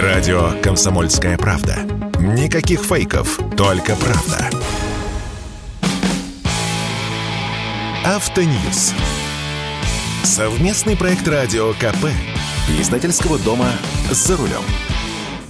Радио «Комсомольская правда». Никаких фейков, только правда. Автоньюз. Совместный проект радио КП и издательского дома «За рулём».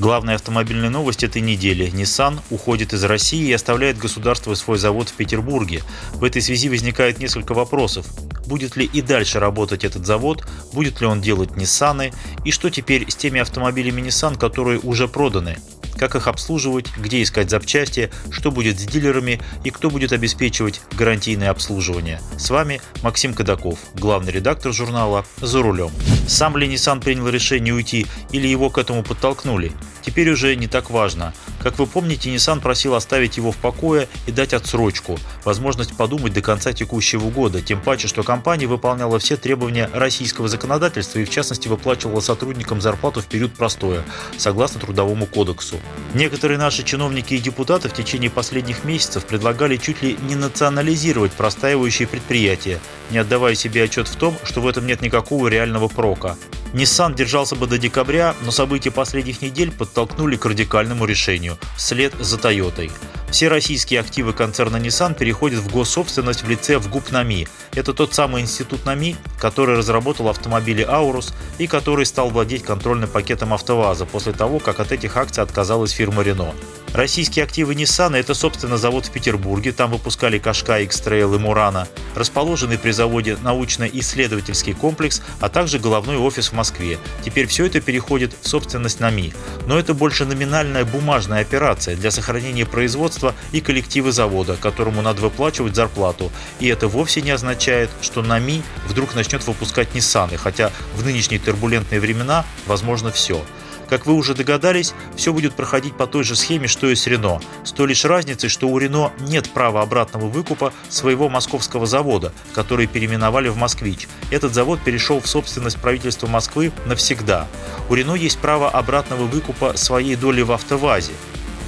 Главные автомобильные новости этой недели. Nissan уходит из России и оставляет государству свой завод в Петербурге. В этой связи возникает несколько вопросов. Будет ли и дальше работать этот завод? Будет ли он делать Ниссаны? И что теперь с теми автомобилями Nissan, которые уже проданы? Как их обслуживать? Где искать запчасти? Что будет с дилерами? И кто будет обеспечивать гарантийное обслуживание? С вами Максим Кадаков, главный редактор журнала «За рулем». Сам ли Nissan принял решение уйти или его к этому подтолкнули? Теперь уже не так важно. Как вы помните, Nissan просил оставить его в покое и дать отсрочку, возможность подумать до конца текущего года, тем паче, что компания выполняла все требования российского законодательства и в частности выплачивала сотрудникам зарплату в период простоя, согласно Трудовому кодексу. Некоторые наши чиновники и депутаты в течение последних месяцев предлагали чуть ли не национализировать простаивающие предприятия, не отдавая себе отчет в том, что в этом нет никакого реального прока. Nissan держался бы до декабря, но события последних недель подтолкнули к радикальному решению вслед за Toyota. Все российские активы концерна Nissan переходят в госсобственность в лице ВГУП НАМИ. Это тот самый институт НАМИ, который разработал автомобили Aurus и который стал владеть контрольным пакетом АвтоВАЗа после того, как от этих акций отказалась фирма Рено. Российские активы Nissan – это, собственно, завод в Петербурге, там выпускали Qashqai, X-Trail и Murano, расположенный при заводе научно-исследовательский комплекс, а также головной офис в Москве. Теперь все это переходит в собственность НАМИ. Но это больше номинальная бумажная операция для сохранения производства и коллектива завода, которому надо выплачивать зарплату. И это вовсе не означает, что НАМИ вдруг начнет выпускать Ниссаны, хотя в нынешние турбулентные времена возможно все. Как вы уже догадались, все будет проходить по той же схеме, что и с Рено, с той лишь разницей, что у Рено нет права обратного выкупа своего московского завода, который переименовали в «Москвич». Этот завод перешел в собственность правительства Москвы навсегда. У Рено есть право обратного выкупа своей доли в «АвтоВАЗе».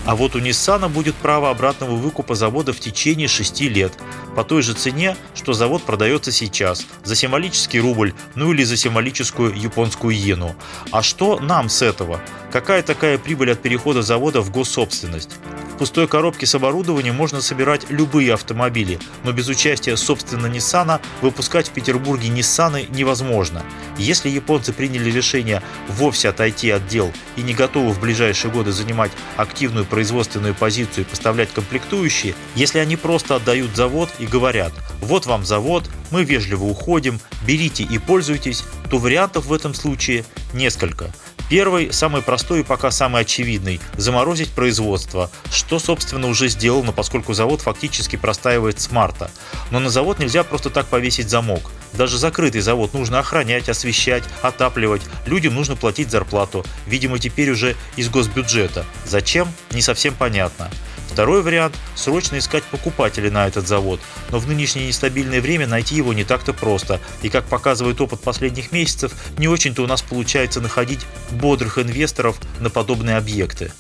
А вот у Ниссана будет право обратного выкупа завода в течение 6 лет, по той же цене, что завод продается сейчас, за символический рубль, ну или за символическую японскую иену. А что нам с этого? Какая такая прибыль от перехода завода в госсобственность? В пустой коробке с оборудованием можно собирать любые автомобили, но без участия собственно Ниссана выпускать в Петербурге Ниссаны невозможно. Если японцы приняли решение вовсе отойти от дел и не готовы в ближайшие годы занимать активную производственную позицию и поставлять комплектующие, если они просто отдают завод и говорят «вот вам завод, мы вежливо уходим, берите и пользуйтесь», то вариантов в этом случае несколько. Первый, самый простой и пока самый очевидный – заморозить производство, что, собственно, уже сделано, поскольку завод фактически простаивает с марта. Но на завод нельзя просто так повесить замок. Даже закрытый завод нужно охранять, освещать, отапливать. Людям нужно платить зарплату, видимо, теперь уже из госбюджета. Зачем? Не совсем понятно. Второй вариант – срочно искать покупателей на этот завод, но в нынешнее нестабильное время найти его не так-то просто, и, как показывает опыт последних месяцев, не очень-то у нас получается находить бодрых инвесторов на подобные объекты.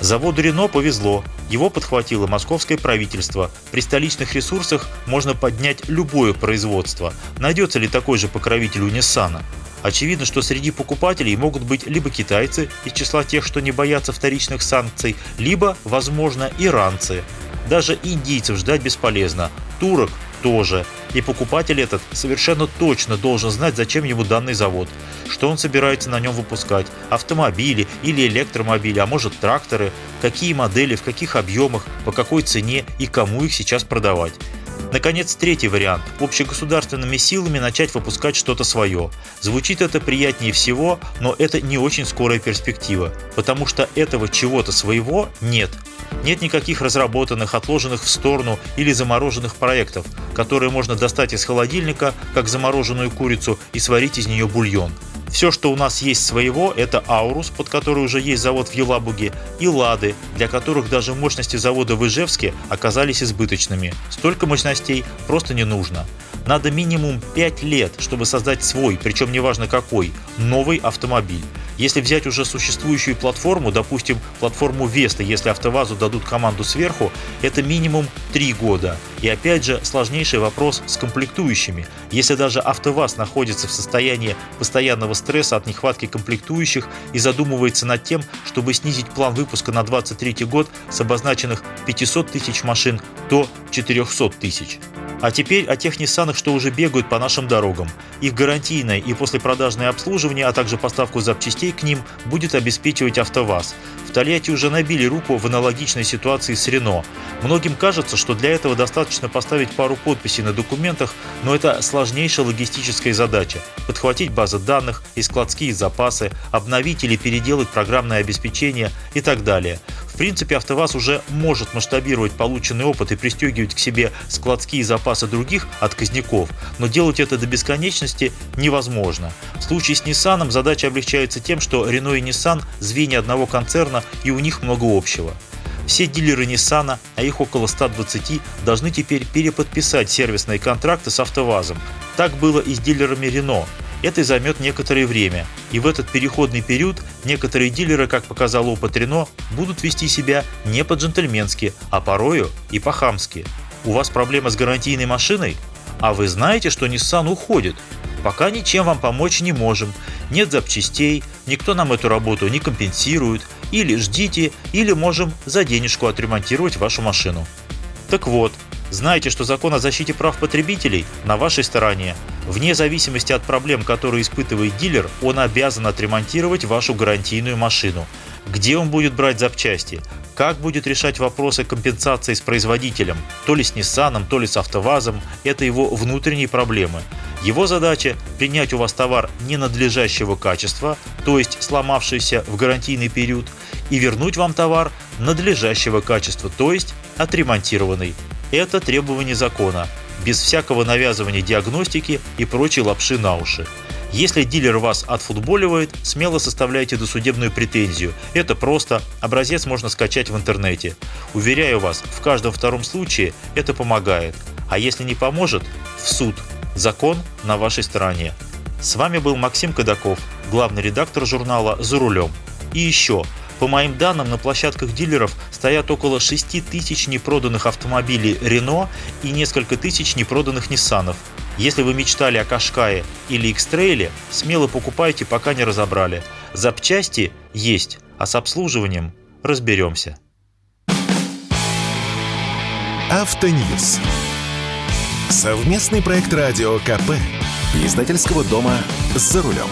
Заводу Рено повезло, его подхватило московское правительство. При столичных ресурсах можно поднять любое производство. Найдется ли такой же покровитель у Ниссана? Очевидно, что среди покупателей могут быть либо китайцы из числа тех, что не боятся вторичных санкций, либо, возможно, иранцы. Даже индийцев ждать бесполезно, турок тоже. И покупатель этот совершенно точно должен знать, зачем ему данный завод, что он собирается на нем выпускать, автомобили или электромобили, а может тракторы, какие модели, в каких объемах, по какой цене и кому их сейчас продавать. Наконец, третий вариант – общегосударственными силами начать выпускать что-то свое. Звучит это приятнее всего, но это не очень скорая перспектива, потому что этого чего-то своего нет. Нет никаких разработанных, отложенных в сторону или замороженных проектов, которые можно достать из холодильника, как замороженную курицу, и сварить из нее бульон. Все, что у нас есть своего, это Аурус, под который уже есть завод в Елабуге, и Лады, для которых даже мощности завода в Ижевске оказались избыточными. Столько мощностей просто не нужно. Надо минимум 5 лет, чтобы создать свой, причем неважно какой, новый автомобиль. Если взять уже существующую платформу, допустим, платформу Веста, если АвтоВАЗу дадут команду сверху, это минимум 3 года. И опять же, сложнейший вопрос с комплектующими. Если даже АвтоВАЗ находится в состоянии постоянного стресса от нехватки комплектующих и задумывается над тем, чтобы снизить план выпуска на 2023 год с обозначенных 500 тысяч машин до 400 тысяч. А теперь о тех Ниссанах, что уже бегают по нашим дорогам. Их гарантийное и послепродажное обслуживание, а также поставку запчастей к ним будет обеспечивать АвтоВАЗ. В Тольятти уже набили руку в аналогичной ситуации с Рено. Многим кажется, что для этого достаточно поставить пару подписей на документах, но это сложнейшая логистическая задача – подхватить базы данных и складские запасы, обновить или переделать программное обеспечение и так далее. В принципе, АвтоВАЗ уже может масштабировать полученный опыт и пристегивать к себе складские запасы других отказников, но делать это до бесконечности невозможно. В случае с Ниссаном задача облегчается тем, что Рено и Ниссан – звенья одного концерна, и у них много общего. Все дилеры Ниссана, а их около 120, должны теперь переподписать сервисные контракты с АвтоВАЗом. Так было и с дилерами Рено. Это и займет некоторое время, и в этот переходный период некоторые дилеры, как показал опыт Рено, будут вести себя не по-джентльменски, а порою и по-хамски. У вас проблема с гарантийной машиной? А вы знаете, что Nissan уходит? Пока ничем вам помочь не можем, нет запчастей, никто нам эту работу не компенсирует, или ждите, или можем за денежку отремонтировать вашу машину. Так вот, знайте, что закон о защите прав потребителей на вашей стороне. Вне зависимости от проблем, которые испытывает дилер, он обязан отремонтировать вашу гарантийную машину. Где он будет брать запчасти? Как будет решать вопросы компенсации с производителем? То ли с Ниссаном, то ли с АвтоВАЗом. Это его внутренние проблемы. Его задача – принять у вас товар ненадлежащего качества, то есть сломавшийся в гарантийный период, и вернуть вам товар надлежащего качества, то есть отремонтированный. Это требование закона. Без всякого навязывания диагностики и прочей лапши на уши. Если дилер вас отфутболивает, смело составляйте досудебную претензию. Это просто, образец можно скачать в интернете. Уверяю вас, в каждом втором случае это помогает. А если не поможет, в суд. Закон на вашей стороне. С вами был Максим Кадаков, главный редактор журнала «За рулем». И еще. По моим данным, на площадках дилеров стоят около 6 тысяч непроданных автомобилей Рено и несколько тысяч непроданных Ниссанов. Если вы мечтали о Qashqai или X-Trail, смело покупайте, пока не разобрали. Запчасти есть, а с обслуживанием разберемся. Автоньюз. Совместный проект радио КП. Издательского дома «За рулем».